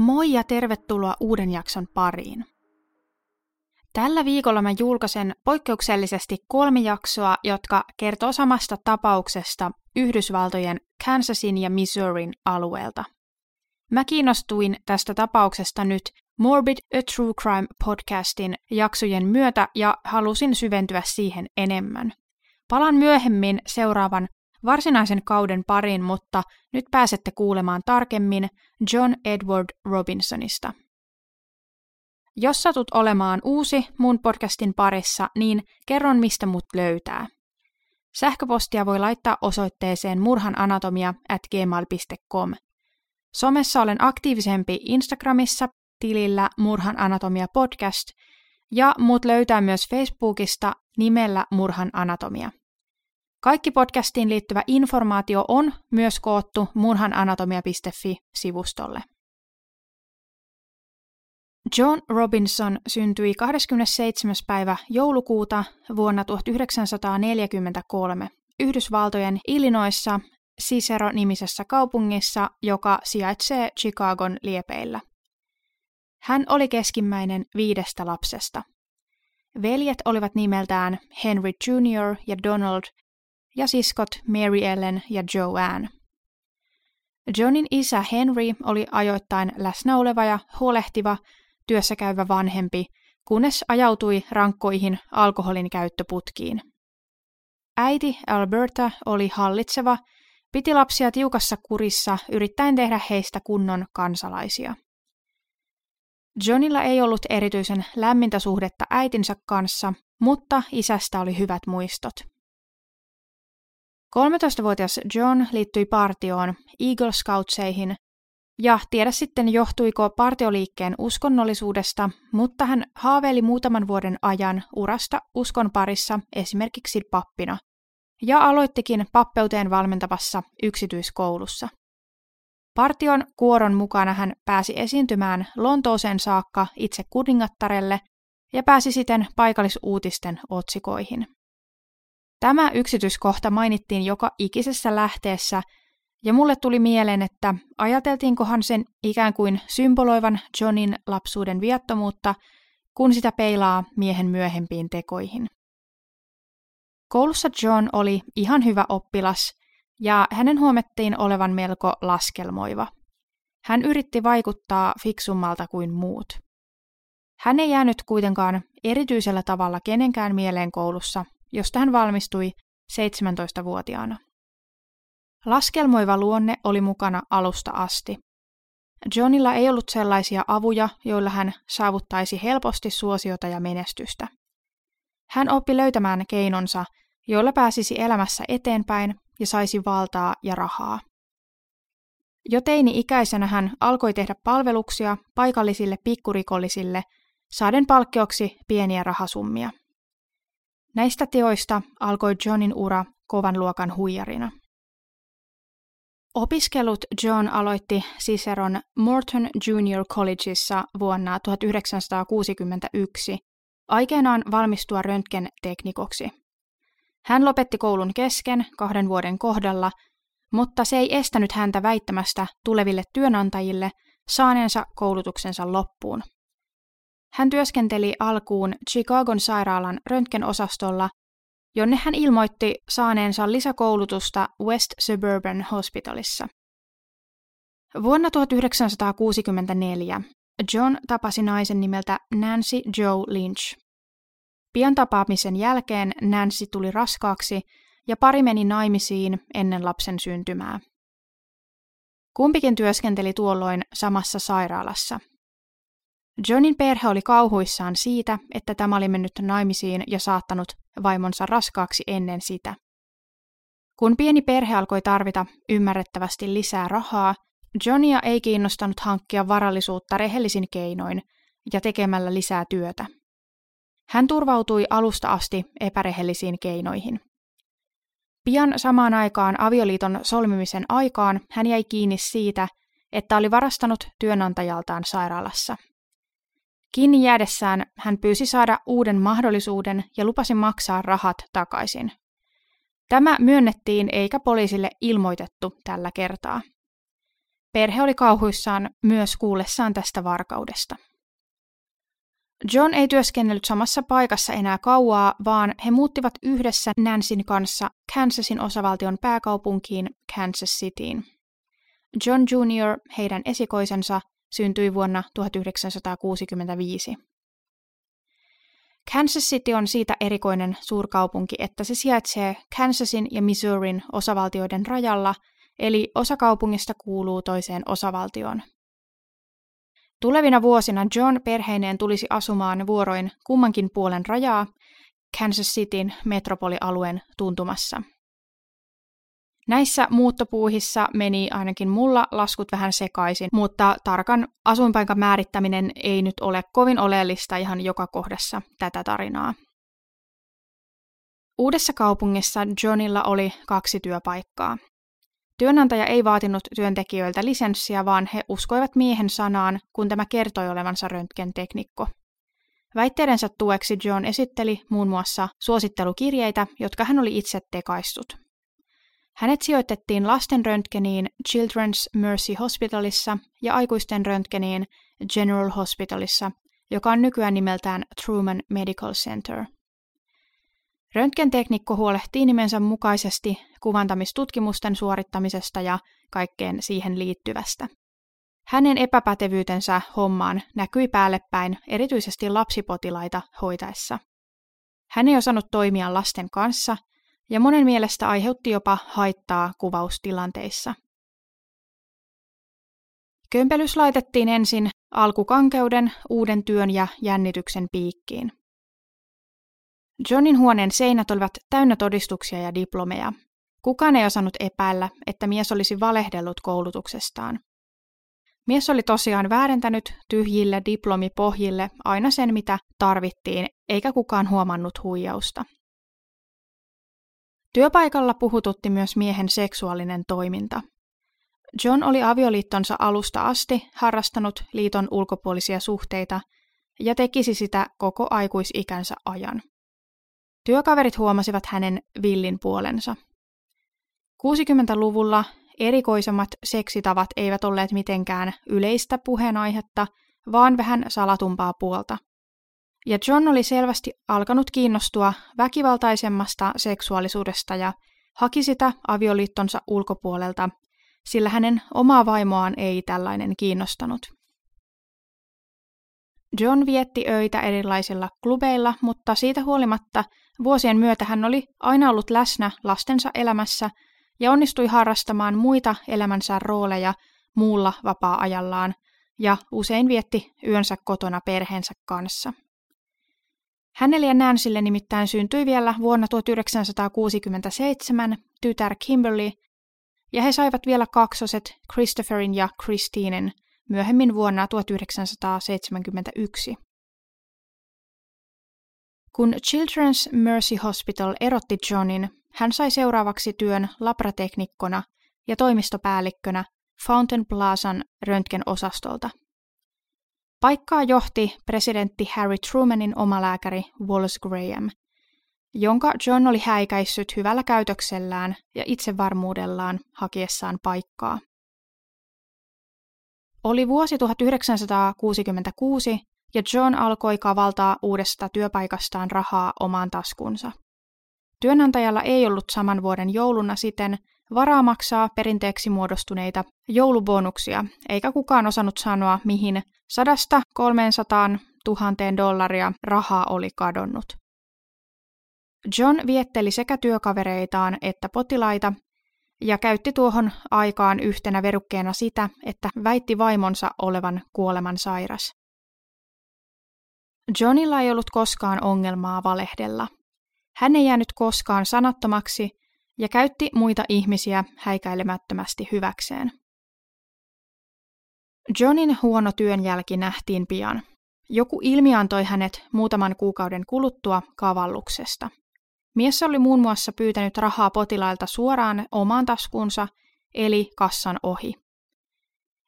Moi ja tervetuloa uuden jakson pariin. Tällä viikolla mä julkaisen poikkeuksellisesti 3 jaksoa, jotka kertoo samasta tapauksesta Yhdysvaltojen Kansasin ja Missourin alueelta. Mä kiinnostuin tästä tapauksesta nyt Morbid a True Crime podcastin jaksojen myötä ja halusin syventyä siihen enemmän. Palaan myöhemmin seuraavan varsinaisen kauden pariin, mutta nyt pääsette kuulemaan tarkemmin John Edward Robinsonista. Jos satut olemaan uusi mun podcastin parissa, niin kerron mistä mut löytää. Sähköpostia voi laittaa osoitteeseen murhananatomia@gmail.com. Somessa olen aktiivisempi Instagramissa tilillä Murhananatomia podcast ja mut löytää myös Facebookista nimellä Murhananatomia. Kaikki podcastiin liittyvä informaatio on myös koottu murhananatomia.fi-sivustolle. John Robinson syntyi 27. päivä joulukuuta vuonna 1943 Yhdysvaltojen Illinoissa Cicero-nimisessä kaupungissa, joka sijaitsee Chicagon liepeillä. Hän oli keskimmäinen 5 lapsesta. Veljet olivat nimeltään Henry Jr. ja Donald, ja siskot Mary Ellen ja Joanne. Johnin isä Henry oli ajoittain läsnäoleva ja huolehtiva, työssäkäyvä vanhempi, kunnes ajautui rankkoihin alkoholin käyttöputkiin. Äiti Alberta oli hallitseva, piti lapsia tiukassa kurissa, yrittäen tehdä heistä kunnon kansalaisia. Johnilla ei ollut erityisen lämmintä suhdetta äitinsä kanssa, mutta isästä oli hyvät muistot. 13-vuotias John liittyi partioon, Eagle Scoutseihin, ja tiedä sitten johtuiko partioliikkeen uskonnollisuudesta, mutta hän haaveili muutaman vuoden ajan urasta uskon parissa esimerkiksi pappina, ja aloittikin pappeuteen valmentavassa yksityiskoulussa. Partion kuoron mukana hän pääsi esiintymään Lontooseen saakka itse kuningattarelle ja pääsi siten paikallisuutisten otsikoihin. Tämä yksityiskohta mainittiin joka ikisessä lähteessä, ja mulle tuli mieleen, että ajateltiinkohan sen ikään kuin symboloivan Johnin lapsuuden viattomuutta, kun sitä peilaa miehen myöhempiin tekoihin. Koulussa John oli ihan hyvä oppilas, ja hänen huomattiin olevan melko laskelmoiva. Hän yritti vaikuttaa fiksummalta kuin muut. Hän ei jäänyt kuitenkaan erityisellä tavalla kenenkään mieleen koulussa, josta hän valmistui 17-vuotiaana. Laskelmoiva luonne oli mukana alusta asti. Johnilla ei ollut sellaisia avuja, joilla hän saavuttaisi helposti suosiota ja menestystä. Hän oppi löytämään keinonsa, joilla pääsisi elämässä eteenpäin ja saisi valtaa ja rahaa. Jo teini-ikäisenä hän alkoi tehdä palveluksia paikallisille pikkurikollisille, saaden palkkioksi pieniä rahasummia. Näistä teoista alkoi Johnin ura kovan luokan huijarina. Opiskelut John aloitti Ciceron Morton Junior Collegeissa vuonna 1961, aikeenaan valmistua röntgenteknikoksi. Hän lopetti koulun kesken 2 vuoden kohdalla, mutta se ei estänyt häntä väittämästä tuleville työnantajille saaneensa koulutuksensa loppuun. Hän työskenteli alkuun Chicagon sairaalan röntgenosastolla, jonne hän ilmoitti saaneensa lisäkoulutusta West Suburban Hospitalissa. Vuonna 1964 John tapasi naisen nimeltä Nancy Jo Lynch. Pian tapaamisen jälkeen Nancy tuli raskaaksi ja pari meni naimisiin ennen lapsen syntymää. Kumpikin työskenteli tuolloin samassa sairaalassa. Johnin perhe oli kauhuissaan siitä, että tämä oli mennyt naimisiin ja saattanut vaimonsa raskaaksi ennen sitä. Kun pieni perhe alkoi tarvita ymmärrettävästi lisää rahaa, Johnia ei kiinnostanut hankkia varallisuutta rehellisin keinoin ja tekemällä lisää työtä. Hän turvautui alusta asti epärehellisiin keinoihin. Pian samaan aikaan avioliiton solmimisen aikaan hän jäi kiinni siitä, että oli varastanut työnantajaltaan sairaalassa. Kiinni jäädessään hän pyysi saada uuden mahdollisuuden ja lupasi maksaa rahat takaisin. Tämä myönnettiin eikä poliisille ilmoitettu tällä kertaa. Perhe oli kauhuissaan myös kuullessaan tästä varkaudesta. John ei työskennellyt samassa paikassa enää kauaa, vaan he muuttivat yhdessä Nancyn kanssa Kansasin osavaltion pääkaupunkiin Kansas Cityin. John Jr., heidän esikoisensa, syntyi vuonna 1965. Kansas City on siitä erikoinen suurkaupunki, että se sijaitsee Kansasin ja Missourin osavaltioiden rajalla, eli osa kaupungista kuuluu toiseen osavaltioon. Tulevina vuosina John perheineen tulisi asumaan vuoroin kummankin puolen rajaa Kansas Cityn metropolialueen tuntumassa. Näissä muuttopuuhissa meni ainakin mulla laskut vähän sekaisin, mutta tarkan asuinpaikan määrittäminen ei nyt ole kovin oleellista ihan joka kohdassa tätä tarinaa. Uudessa kaupungissa Johnilla oli 2 työpaikkaa. Työnantaja ei vaatinut työntekijöiltä lisenssiä, vaan he uskoivat miehen sanaan, kun tämä kertoi olevansa röntgenteknikko. Väitteidensä tueksi John esitteli muun muassa suosittelukirjeitä, jotka hän oli itse tekaissut. Hänet sijoitettiin lasten röntgeniin Children's Mercy Hospitalissa ja aikuisten röntgeniin General Hospitalissa, joka on nykyään nimeltään Truman Medical Center. Röntgenteknikko huolehtii nimensä mukaisesti kuvantamistutkimusten suorittamisesta ja kaikkeen siihen liittyvästä. Hänen epäpätevyytensä hommaan näkyi päällepäin erityisesti lapsipotilaita hoitaessa. Hän ei osannut toimia lasten kanssa ja monen mielestä aiheutti jopa haittaa kuvaustilanteissa. Kömpelys laitettiin ensin alkukankeuden, uuden työn ja jännityksen piikkiin. Johnin huoneen seinät olivat täynnä todistuksia ja diplomeja. Kukaan ei osannut epäillä, että mies olisi valehdellut koulutuksestaan. Mies oli tosiaan väärentänyt tyhjille diplomipohjille aina sen, mitä tarvittiin, eikä kukaan huomannut huijausta. Työpaikalla puhututti myös miehen seksuaalinen toiminta. John oli avioliittonsa alusta asti harrastanut liiton ulkopuolisia suhteita ja tekisi sitä koko aikuisikänsä ajan. Työkaverit huomasivat hänen villin puolensa. 60-luvulla erikoisemmat seksitavat eivät olleet mitenkään yleistä puheenaihetta, vaan vähän salatumpaa puolta. Ja John oli selvästi alkanut kiinnostua väkivaltaisemmasta seksuaalisuudesta ja haki sitä avioliittonsa ulkopuolelta, sillä hänen omaa vaimoaan ei tällainen kiinnostanut. John vietti öitä erilaisilla klubeilla, mutta siitä huolimatta vuosien myötä hän oli aina ollut läsnä lastensa elämässä ja onnistui harrastamaan muita elämänsä rooleja muulla vapaa-ajallaan ja usein vietti yönsä kotona perheensä kanssa. Hänelle ja Nancylle nimittäin syntyi vielä vuonna 1967 tytär Kimberly, ja he saivat vielä kaksoset Christopherin ja Christinen myöhemmin vuonna 1971. Kun Children's Mercy Hospital erotti Johnin, hän sai seuraavaksi työn labrateknikkona ja toimistopäällikkönä Fountain Plazan röntgenosastolta. Paikkaa johti presidentti Harry Trumanin omalääkäri Wallace Graham, jonka John oli häikäissyt hyvällä käytöksellään ja itsevarmuudellaan hakiessaan paikkaa. Oli vuosi 1966 ja John alkoi kavaltaa uudesta työpaikastaan rahaa omaan taskuunsa. Työnantajalla ei ollut saman vuoden jouluna siten varaa maksaa perinteeksi muodostuneita joulubonuksia, eikä kukaan osannut sanoa, mihin 100–300 000 dollaria rahaa oli kadonnut. John vietteli sekä työkavereitaan että potilaita, ja käytti tuohon aikaan yhtenä verukkeena sitä, että väitti vaimonsa olevan kuolemansairas. Johnilla ei ollut koskaan ongelmaa valehdella. Hän ei jäänyt koskaan sanattomaksi ja käytti muita ihmisiä häikäilemättömästi hyväkseen. Johnin huono työnjälki nähtiin pian. Joku ilmiantoi hänet muutaman kuukauden kuluttua kavalluksesta. Mies oli muun muassa pyytänyt rahaa potilailta suoraan omaan taskuunsa, eli kassan ohi.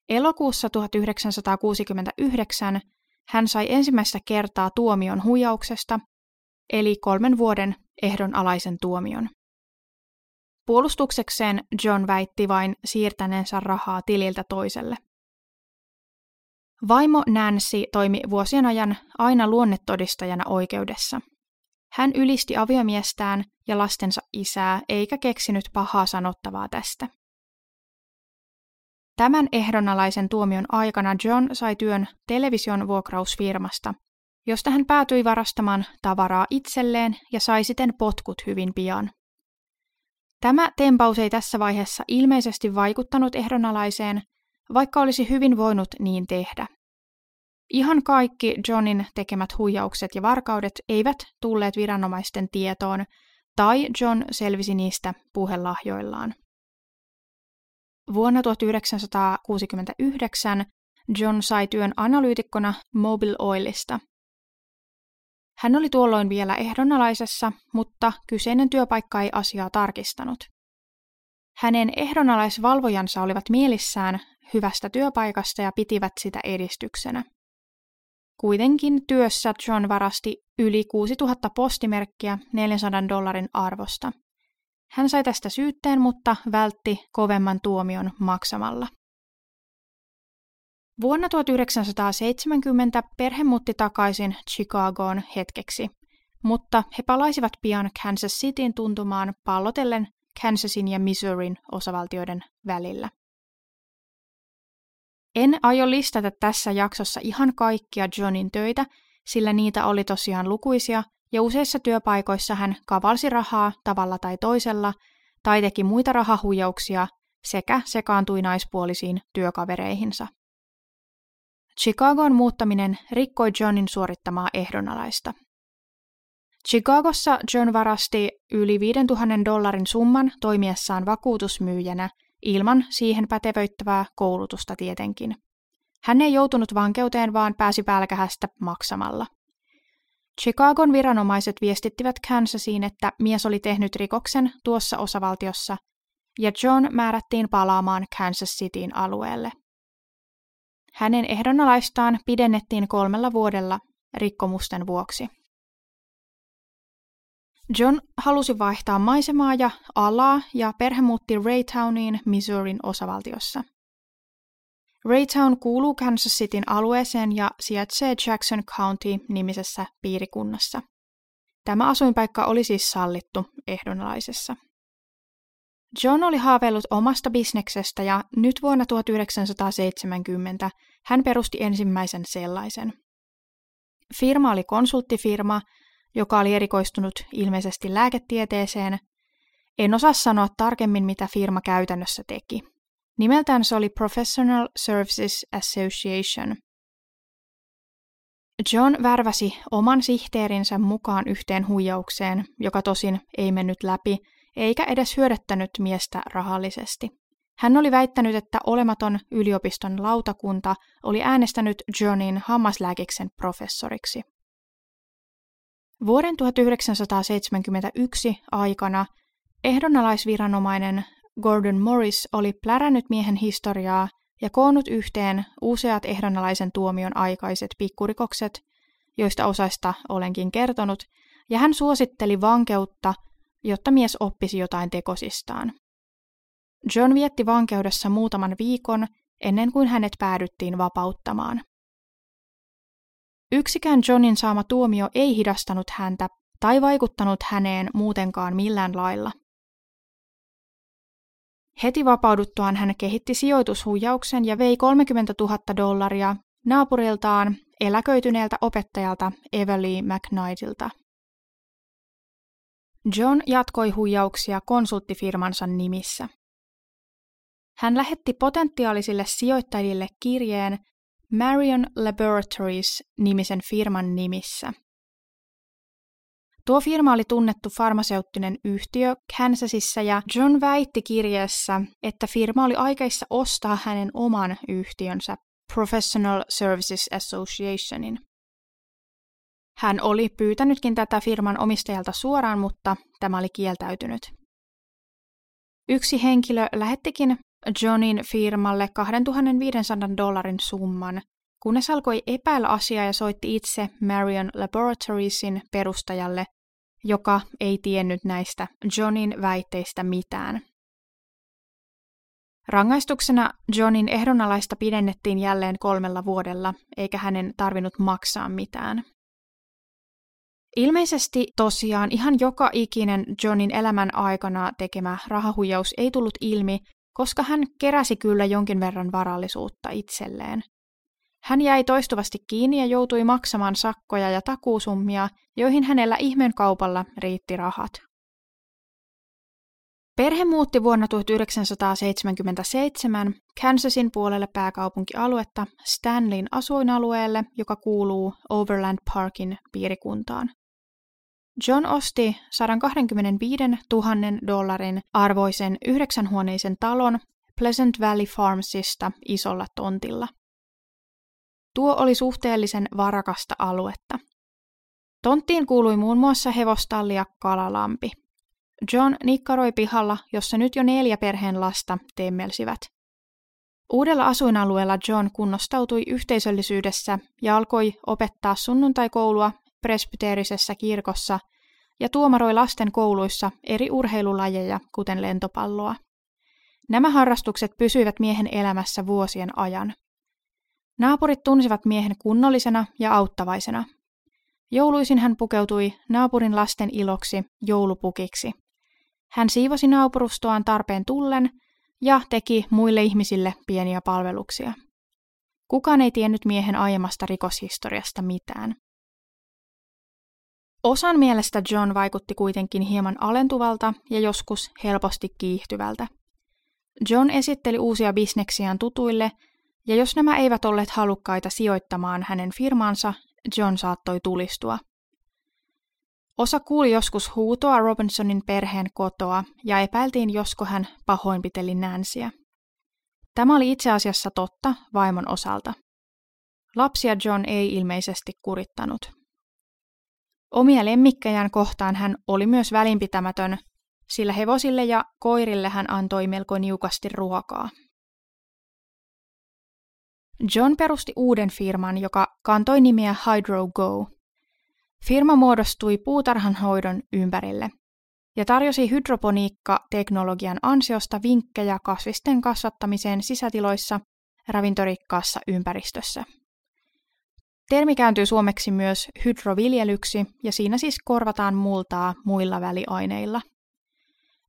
Elokuussa 1969 hän sai ensimmäistä kertaa tuomion huijauksesta, eli 3 vuoden ehdonalaisen tuomion. Puolustuksekseen John väitti vain siirtäneensä rahaa tililtä toiselle. Vaimo Nancy toimi vuosien ajan aina luonnetodistajana oikeudessa. Hän ylisti aviomiestään ja lastensa isää eikä keksinyt pahaa sanottavaa tästä. Tämän ehdonalaisen tuomion aikana John sai työn television vuokrausfirmasta, josta hän päätyi varastamaan tavaraa itselleen ja sai siten potkut hyvin pian. Tämä tempaus ei tässä vaiheessa ilmeisesti vaikuttanut ehdonalaiseen, vaikka olisi hyvin voinut niin tehdä. Ihan kaikki Johnin tekemät huijaukset ja varkaudet eivät tulleet viranomaisten tietoon, tai John selvisi niistä puhelahjoillaan. Vuonna 1969 John sai työn analyytikkona Mobil Oilista. Hän oli tuolloin vielä ehdonalaisessa, mutta kyseinen työpaikka ei asiaa tarkistanut. Hänen ehdonalaisvalvojansa olivat mielissään hyvästä työpaikasta ja pitivät sitä edistyksenä. Kuitenkin työssä John varasti yli 6000 postimerkkiä $400 arvosta. Hän sai tästä syytteen, mutta vältti kovemman tuomion maksamalla. Vuonna 1970 perhe muutti takaisin Chicagoon hetkeksi, mutta he palaisivat pian Kansas Cityn tuntumaan pallotellen Kansasin ja Missourin osavaltioiden välillä. En aio listata tässä jaksossa ihan kaikkia Johnin töitä, sillä niitä oli tosiaan lukuisia, ja useissa työpaikoissa hän kavalsi rahaa tavalla tai toisella, tai teki muita rahahuijauksia sekä sekaantui naispuolisiin työkavereihinsa. Chicagoon muuttaminen rikkoi Johnin suorittamaa ehdonalaista. Chicagossa John varasti yli $5,000 summan toimiessaan vakuutusmyyjänä, ilman siihen pätevöittävää koulutusta tietenkin. Hän ei joutunut vankeuteen, vaan pääsi pälkähästä maksamalla. Chicagon viranomaiset viestittivät Kansasiin, että mies oli tehnyt rikoksen tuossa osavaltiossa, ja John määrättiin palaamaan Kansas Cityn alueelle. Hänen ehdonalaistaan pidennettiin 3 vuodella rikkomusten vuoksi. John halusi vaihtaa maisemaa ja alaa ja perhe muutti Raytowniin Missourin osavaltiossa. Raytown kuuluu Kansas Cityn alueeseen ja sijaitsee Jackson County-nimisessä piirikunnassa. Tämä asuinpaikka oli siis sallittu ehdonalaisessa. John oli haaveillut omasta bisneksestä ja nyt vuonna 1970 hän perusti ensimmäisen sellaisen. Firma oli konsulttifirma, joka oli erikoistunut ilmeisesti lääketieteeseen. En osaa sanoa tarkemmin, mitä firma käytännössä teki. Nimeltään se oli Professional Services Association. John värväsi oman sihteerinsä mukaan yhteen huijaukseen, joka tosin ei mennyt läpi, eikä edes hyödyttänyt miestä rahallisesti. Hän oli väittänyt, että olematon yliopiston lautakunta oli äänestänyt Johnin hammaslääkiksen professoriksi. Vuoden 1971 aikana ehdonalaisviranomainen Gordon Morris oli plärännyt miehen historiaa ja koonnut yhteen useat ehdonalaisen tuomion aikaiset pikkurikokset, joista osasta olenkin kertonut, ja hän suositteli vankeutta, jotta mies oppisi jotain tekosistaan. John vietti vankeudessa muutaman viikon ennen kuin hänet päädyttiin vapauttamaan. Yksikään Johnin saama tuomio ei hidastanut häntä tai vaikuttanut häneen muutenkaan millään lailla. Heti vapauduttuaan hän kehitti sijoitushuijauksen ja vei $30,000 naapuriltaan eläköityneeltä opettajalta Eveli McKnightilta. John jatkoi huijauksia konsulttifirmansa nimissä. Hän lähetti potentiaalisille sijoittajille kirjeen Marion Laboratories-nimisen firman nimissä. Tuo firma oli tunnettu farmaseuttinen yhtiö Kansasissa ja John väitti kirjeessä, että firma oli aikeissa ostaa hänen oman yhtiönsä Professional Services Associationin. Hän oli pyytänytkin tätä firman omistajalta suoraan, mutta tämä oli kieltäytynyt. Yksi henkilö lähettikin Johnin firmalle $2,500 summan, kunnes alkoi epäillä asiaa ja soitti itse Marion Laboratoriesin perustajalle, joka ei tiennyt näistä Johnin väitteistä mitään. Rangaistuksena Johnin ehdonalaista pidennettiin jälleen 3 vuodella, eikä hänen tarvinnut maksaa mitään. Ilmeisesti tosiaan ihan joka ikinen Johnin elämän aikana tekemä rahahuijaus ei tullut ilmi, koska hän keräsi kyllä jonkin verran varallisuutta itselleen. Hän jäi toistuvasti kiinni ja joutui maksamaan sakkoja ja takuusummia, joihin hänellä ihmeen kaupalla riitti rahat. Perhe muutti vuonna 1977 Kansasin puolelle pääkaupunkialuetta Stanleyn asuinalueelle, joka kuuluu Overland Parkin piirikuntaan. John osti $125,000 arvoisen 9-huoneisen talon Pleasant Valley Farmsista isolla tontilla. Tuo oli suhteellisen varakasta aluetta. Tonttiin kuului muun muassa hevostalli ja kalalampi. John nikkaroi pihalla, jossa nyt jo 4 perheen lasta temmelsivät. Uudella asuinalueella John kunnostautui yhteisöllisyydessä ja alkoi opettaa sunnuntaikoulua presbyteerisessä kirkossa ja tuomaroi lasten kouluissa eri urheilulajeja, kuten lentopalloa. Nämä harrastukset pysyivät miehen elämässä vuosien ajan. Naapurit tunsivat miehen kunnollisena ja auttavaisena. Jouluisin hän pukeutui naapurin lasten iloksi joulupukiksi. Hän siivosi naapurustoaan tarpeen tullen ja teki muille ihmisille pieniä palveluksia. Kukaan ei tiennyt miehen aiemmasta rikoshistoriasta mitään. Osan mielestä John vaikutti kuitenkin hieman alentuvalta ja joskus helposti kiihtyvältä. John esitteli uusia bisneksiään tutuille, ja jos nämä eivät olleet halukkaita sijoittamaan hänen firmaansa, John saattoi tulistua. Osa kuuli joskus huutoa Robinsonin perheen kotoa ja epäiltiin, josko hän pahoinpiteli Nancyä. Tämä oli itse asiassa totta vaimon osalta. Lapsia John ei ilmeisesti kurittanut. Omia lemmikkejään kohtaan hän oli myös välinpitämätön, sillä hevosille ja koirille hän antoi melko niukasti ruokaa. John perusti uuden firman, joka kantoi nimeä HydroGo. Firma muodostui puutarhanhoidon ympärille ja tarjosi hydroponiikka-teknologian ansiosta vinkkejä kasvisten kasvattamiseen sisätiloissa ravintorikkaassa ympäristössä. Termi kääntyy suomeksi myös hydroviljelyksi ja siinä siis korvataan multaa muilla väliaineilla.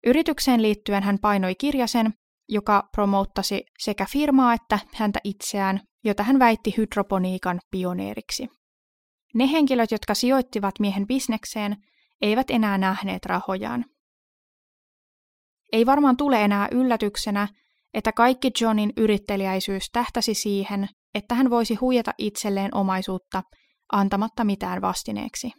Yritykseen liittyen hän painoi kirjasen, joka promoottasi sekä firmaa että häntä itseään, jota hän väitti hydroponiikan pioneeriksi. Ne henkilöt, jotka sijoittivat miehen bisnekseen, eivät enää nähneet rahojaan. Ei varmaan tule enää yllätyksenä, että kaikki Johnin yritteliäisyys tähtäsi siihen, että hän voisi huijata itselleen omaisuutta antamatta mitään vastineeksi.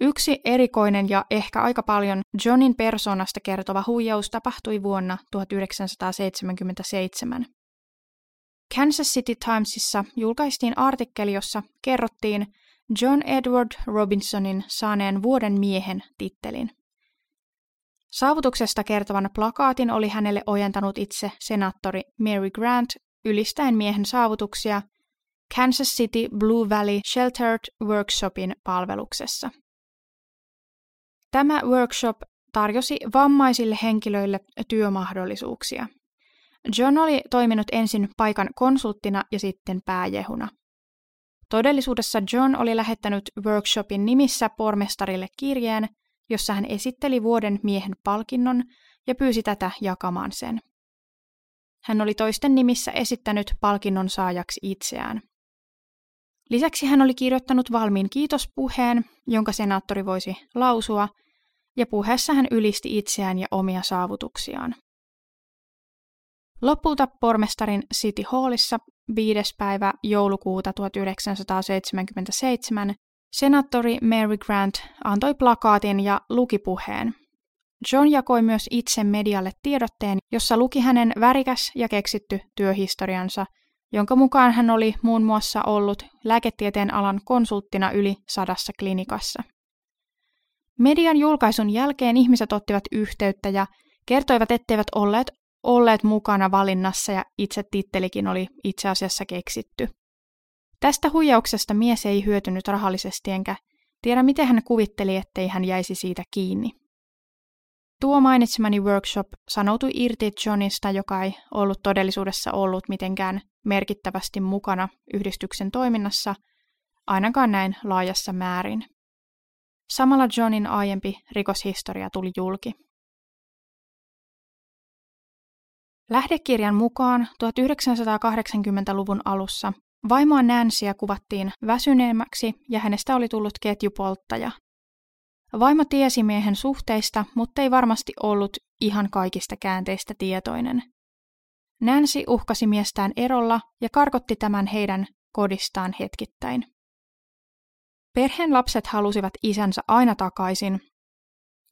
Yksi erikoinen ja ehkä aika paljon Johnin persoonasta kertova huijaus tapahtui vuonna 1977. Kansas City Timesissa julkaistiin artikkeli, jossa kerrottiin John Edward Robinsonin saaneen vuoden miehen tittelin. Saavutuksesta kertovan plakaatin oli hänelle ojentanut itse senaattori Mary Grant ylistäen miehen saavutuksia Kansas City Blue Valley Sheltered Workshopin palveluksessa. Tämä workshop tarjosi vammaisille henkilöille työmahdollisuuksia. John oli toiminut ensin paikan konsulttina ja sitten pääjehuna. Todellisuudessa John oli lähettänyt workshopin nimissä pormestarille kirjeen, jossa hän esitteli vuoden miehen palkinnon ja pyysi tätä jakamaan sen. Hän oli toisten nimissä esittänyt palkinnon saajaksi itseään. Lisäksi hän oli kirjoittanut valmiin kiitospuheen, jonka senaattori voisi lausua, ja puheessa hän ylisti itseään ja omia saavutuksiaan. Lopulta pormestarin City Hallissa 5. päivä joulukuuta 1977 senaattori Mary Grant antoi plakaatin ja luki puheen. John jakoi myös itse medialle tiedotteen, jossa luki hänen värikäs ja keksitty työhistoriansa, jonka mukaan hän oli muun muassa ollut lääketieteen alan konsulttina yli 100 klinikassa. Median julkaisun jälkeen ihmiset ottivat yhteyttä ja kertoivat, etteivät olleet mukana valinnassa ja itse tittelikin oli itse asiassa keksitty. Tästä huijauksesta mies ei hyötynyt rahallisesti enkä tiedä, miten hän kuvitteli, ettei hän jäisi siitä kiinni. Tuo mainitsemani workshop sanoutui irti Johnista, joka ei ollut todellisuudessa ollut mitenkään merkittävästi mukana yhdistyksen toiminnassa, ainakaan näin laajassa määrin. Samalla Johnin aiempi rikoshistoria tuli julki. Lähdekirjan mukaan 1980-luvun alussa vaimoa Nancyä kuvattiin väsyneemmäksi ja hänestä oli tullut ketjupolttaja. Vaimo tiesi miehen suhteista, mutta ei varmasti ollut ihan kaikista käänteistä tietoinen. Nancy uhkasi miestään erolla ja karkotti tämän heidän kodistaan hetkittäin. Perheen lapset halusivat isänsä aina takaisin,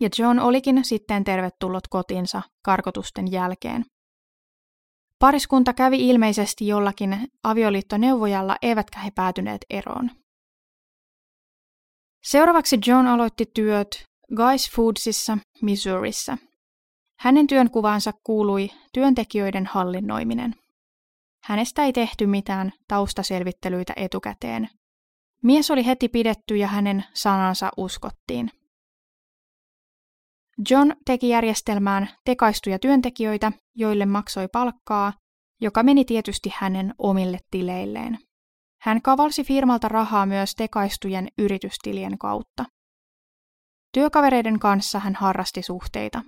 ja John olikin sitten tervetullut kotiinsa karkotusten jälkeen. Pariskunta kävi ilmeisesti jollakin avioliittoneuvojalla, eivätkä he päätyneet eroon. Seuraavaksi John aloitti työt Guy's Foodsissa, Missourissa. Hänen työnkuvaansa kuului työntekijöiden hallinnoiminen. Hänestä ei tehty mitään taustaselvittelyitä etukäteen. Mies oli heti pidetty ja hänen sanansa uskottiin. John teki järjestelmään tekaistuja työntekijöitä, joille maksoi palkkaa, joka meni tietysti hänen omille tileilleen. Hän kavalsi firmalta rahaa myös tekaistujen yritystilien kautta. Työkavereiden kanssa hän harrasti suhteita.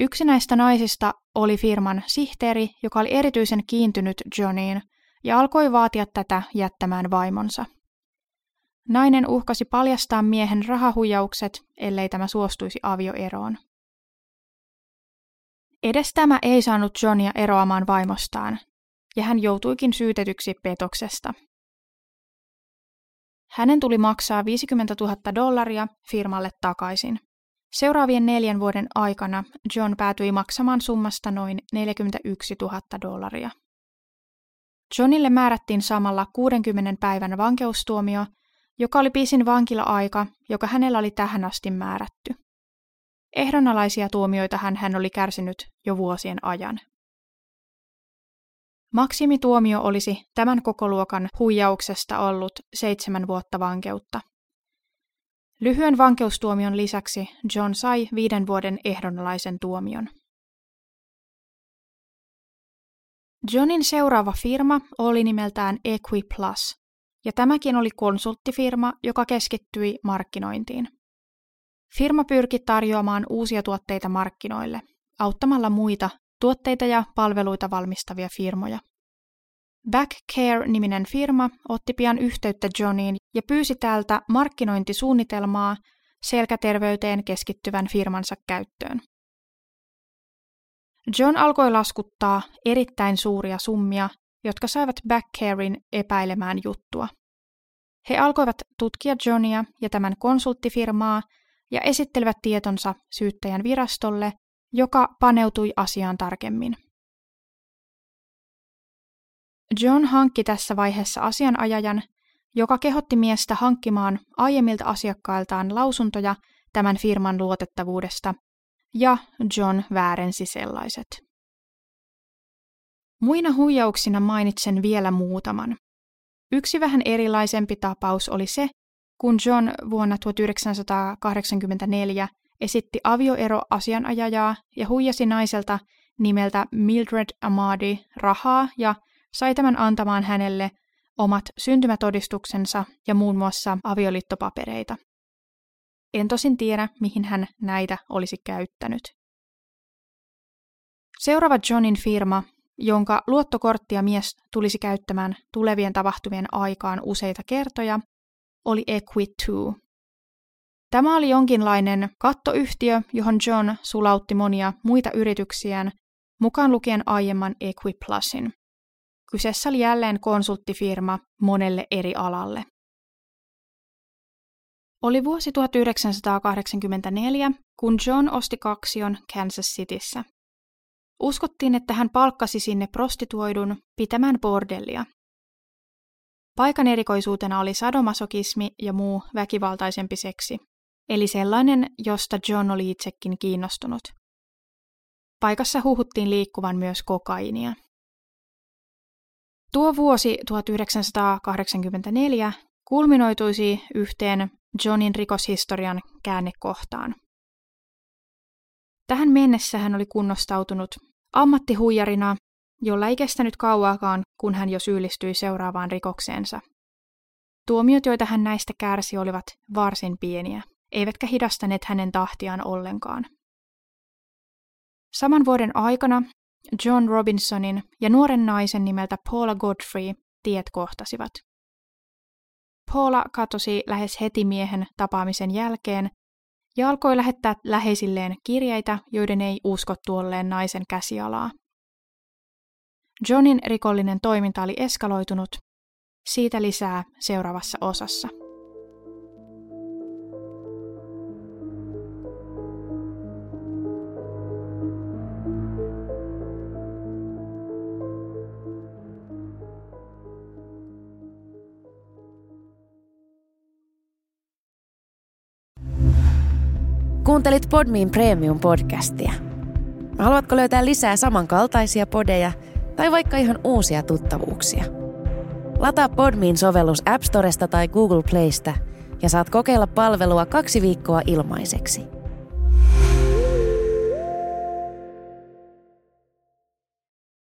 Yksi näistä naisista oli firman sihteeri, joka oli erityisen kiintynyt Johniin ja alkoi vaatia tätä jättämään vaimonsa. Nainen uhkasi paljastaa miehen rahahuijaukset, ellei tämä suostuisi avioeroon. Edes tämä ei saanut Johnia eroamaan vaimostaan, ja hän joutuikin syytetyksi petoksesta. Hänen tuli maksaa $50,000 firmalle takaisin. Seuraavien 4 vuoden aikana John päätyi maksamaan summasta noin $41,000. Johnille määrättiin samalla 60 päivän vankeustuomio, joka oli pisin vankila-aika, joka hänellä oli tähän asti määrätty. Ehdonalaisia tuomioita hän oli kärsinyt jo vuosien ajan. Maksimituomio olisi tämän kokoluokan huijauksesta ollut 7 vuotta vankeutta. Lyhyen vankeustuomion lisäksi John sai 5 vuoden ehdonalaisen tuomion. Johnin seuraava firma oli nimeltään EquiPlus, ja tämäkin oli konsulttifirma, joka keskittyi markkinointiin. Firma pyrki tarjoamaan uusia tuotteita markkinoille, auttamalla muita tuotteita ja palveluita valmistavia firmoja. BackCare-niminen firma otti pian yhteyttä Johniin ja pyysi tältä markkinointisuunnitelmaa selkäterveyteen keskittyvän firmansa käyttöön. John alkoi laskuttaa erittäin suuria summia, jotka saivat BackCarein epäilemään juttua. He alkoivat tutkia Johnia ja tämän konsulttifirmaa ja esittelivät tietonsa syyttäjän virastolle, joka paneutui asiaan tarkemmin. John hankki tässä vaiheessa asianajajan, joka kehotti miestä hankkimaan aiemmilta asiakkailtaan lausuntoja tämän firman luotettavuudesta, ja John väärensi sellaiset. Muina huijauksina mainitsen vielä muutaman. Yksi vähän erilaisempi tapaus oli se, kun John vuonna 1984 esitti avioeroasianajajaa ja huijasi naiselta nimeltä Mildred Amadi rahaa ja sai tämän antamaan hänelle omat syntymätodistuksensa ja muun muassa avioliittopapereita. En tosin tiedä, mihin hän näitä olisi käyttänyt. Seuraava Johnin firma, jonka luottokorttia mies tulisi käyttämään tulevien tapahtumien aikaan useita kertoja, oli Equit2. Tämä oli jonkinlainen kattoyhtiö, johon John sulautti monia muita yrityksiään mukaan lukien aiemman EquiPlusin. Kyseessä oli jälleen konsulttifirma monelle eri alalle. Oli vuosi 1984, kun John osti kaksion Kansas Cityssä. Uskottiin, että hän palkkasi sinne prostituoidun pitämään bordellia. Paikan erikoisuutena oli sadomasokismi ja muu väkivaltaisempi seksi, eli sellainen, josta John oli itsekin kiinnostunut. Paikassa huhuttiin liikkuvan myös kokaiinia. Tuo vuosi 1984 kulminoituisi yhteen Johnin rikoshistorian käännekohtaan. Tähän mennessä hän oli kunnostautunut ammattihuijarina, jolla ei kestänyt kauaakaan, kun hän jo syyllistyi seuraavaan rikokseensa. Tuomiot, joita hän näistä kärsi, olivat varsin pieniä, eivätkä hidastaneet hänen tahtiaan ollenkaan. Saman vuoden aikana John Robinsonin ja nuoren naisen nimeltä Paula Godfrey tiet kohtasivat. Paula katosi lähes heti miehen tapaamisen jälkeen ja alkoi lähettää läheisilleen kirjeitä, joiden ei uskottu olleen naisen käsialaa. Johnin rikollinen toiminta oli eskaloitunut. Siitä lisää seuraavassa osassa. Kuuntelit Podmin Premium-podcastia. Haluatko löytää lisää samankaltaisia podeja tai vaikka ihan uusia tuttavuuksia? Lataa Podmin sovellus App Storesta tai Google Playsta ja saat kokeilla palvelua 2 viikkoa ilmaiseksi.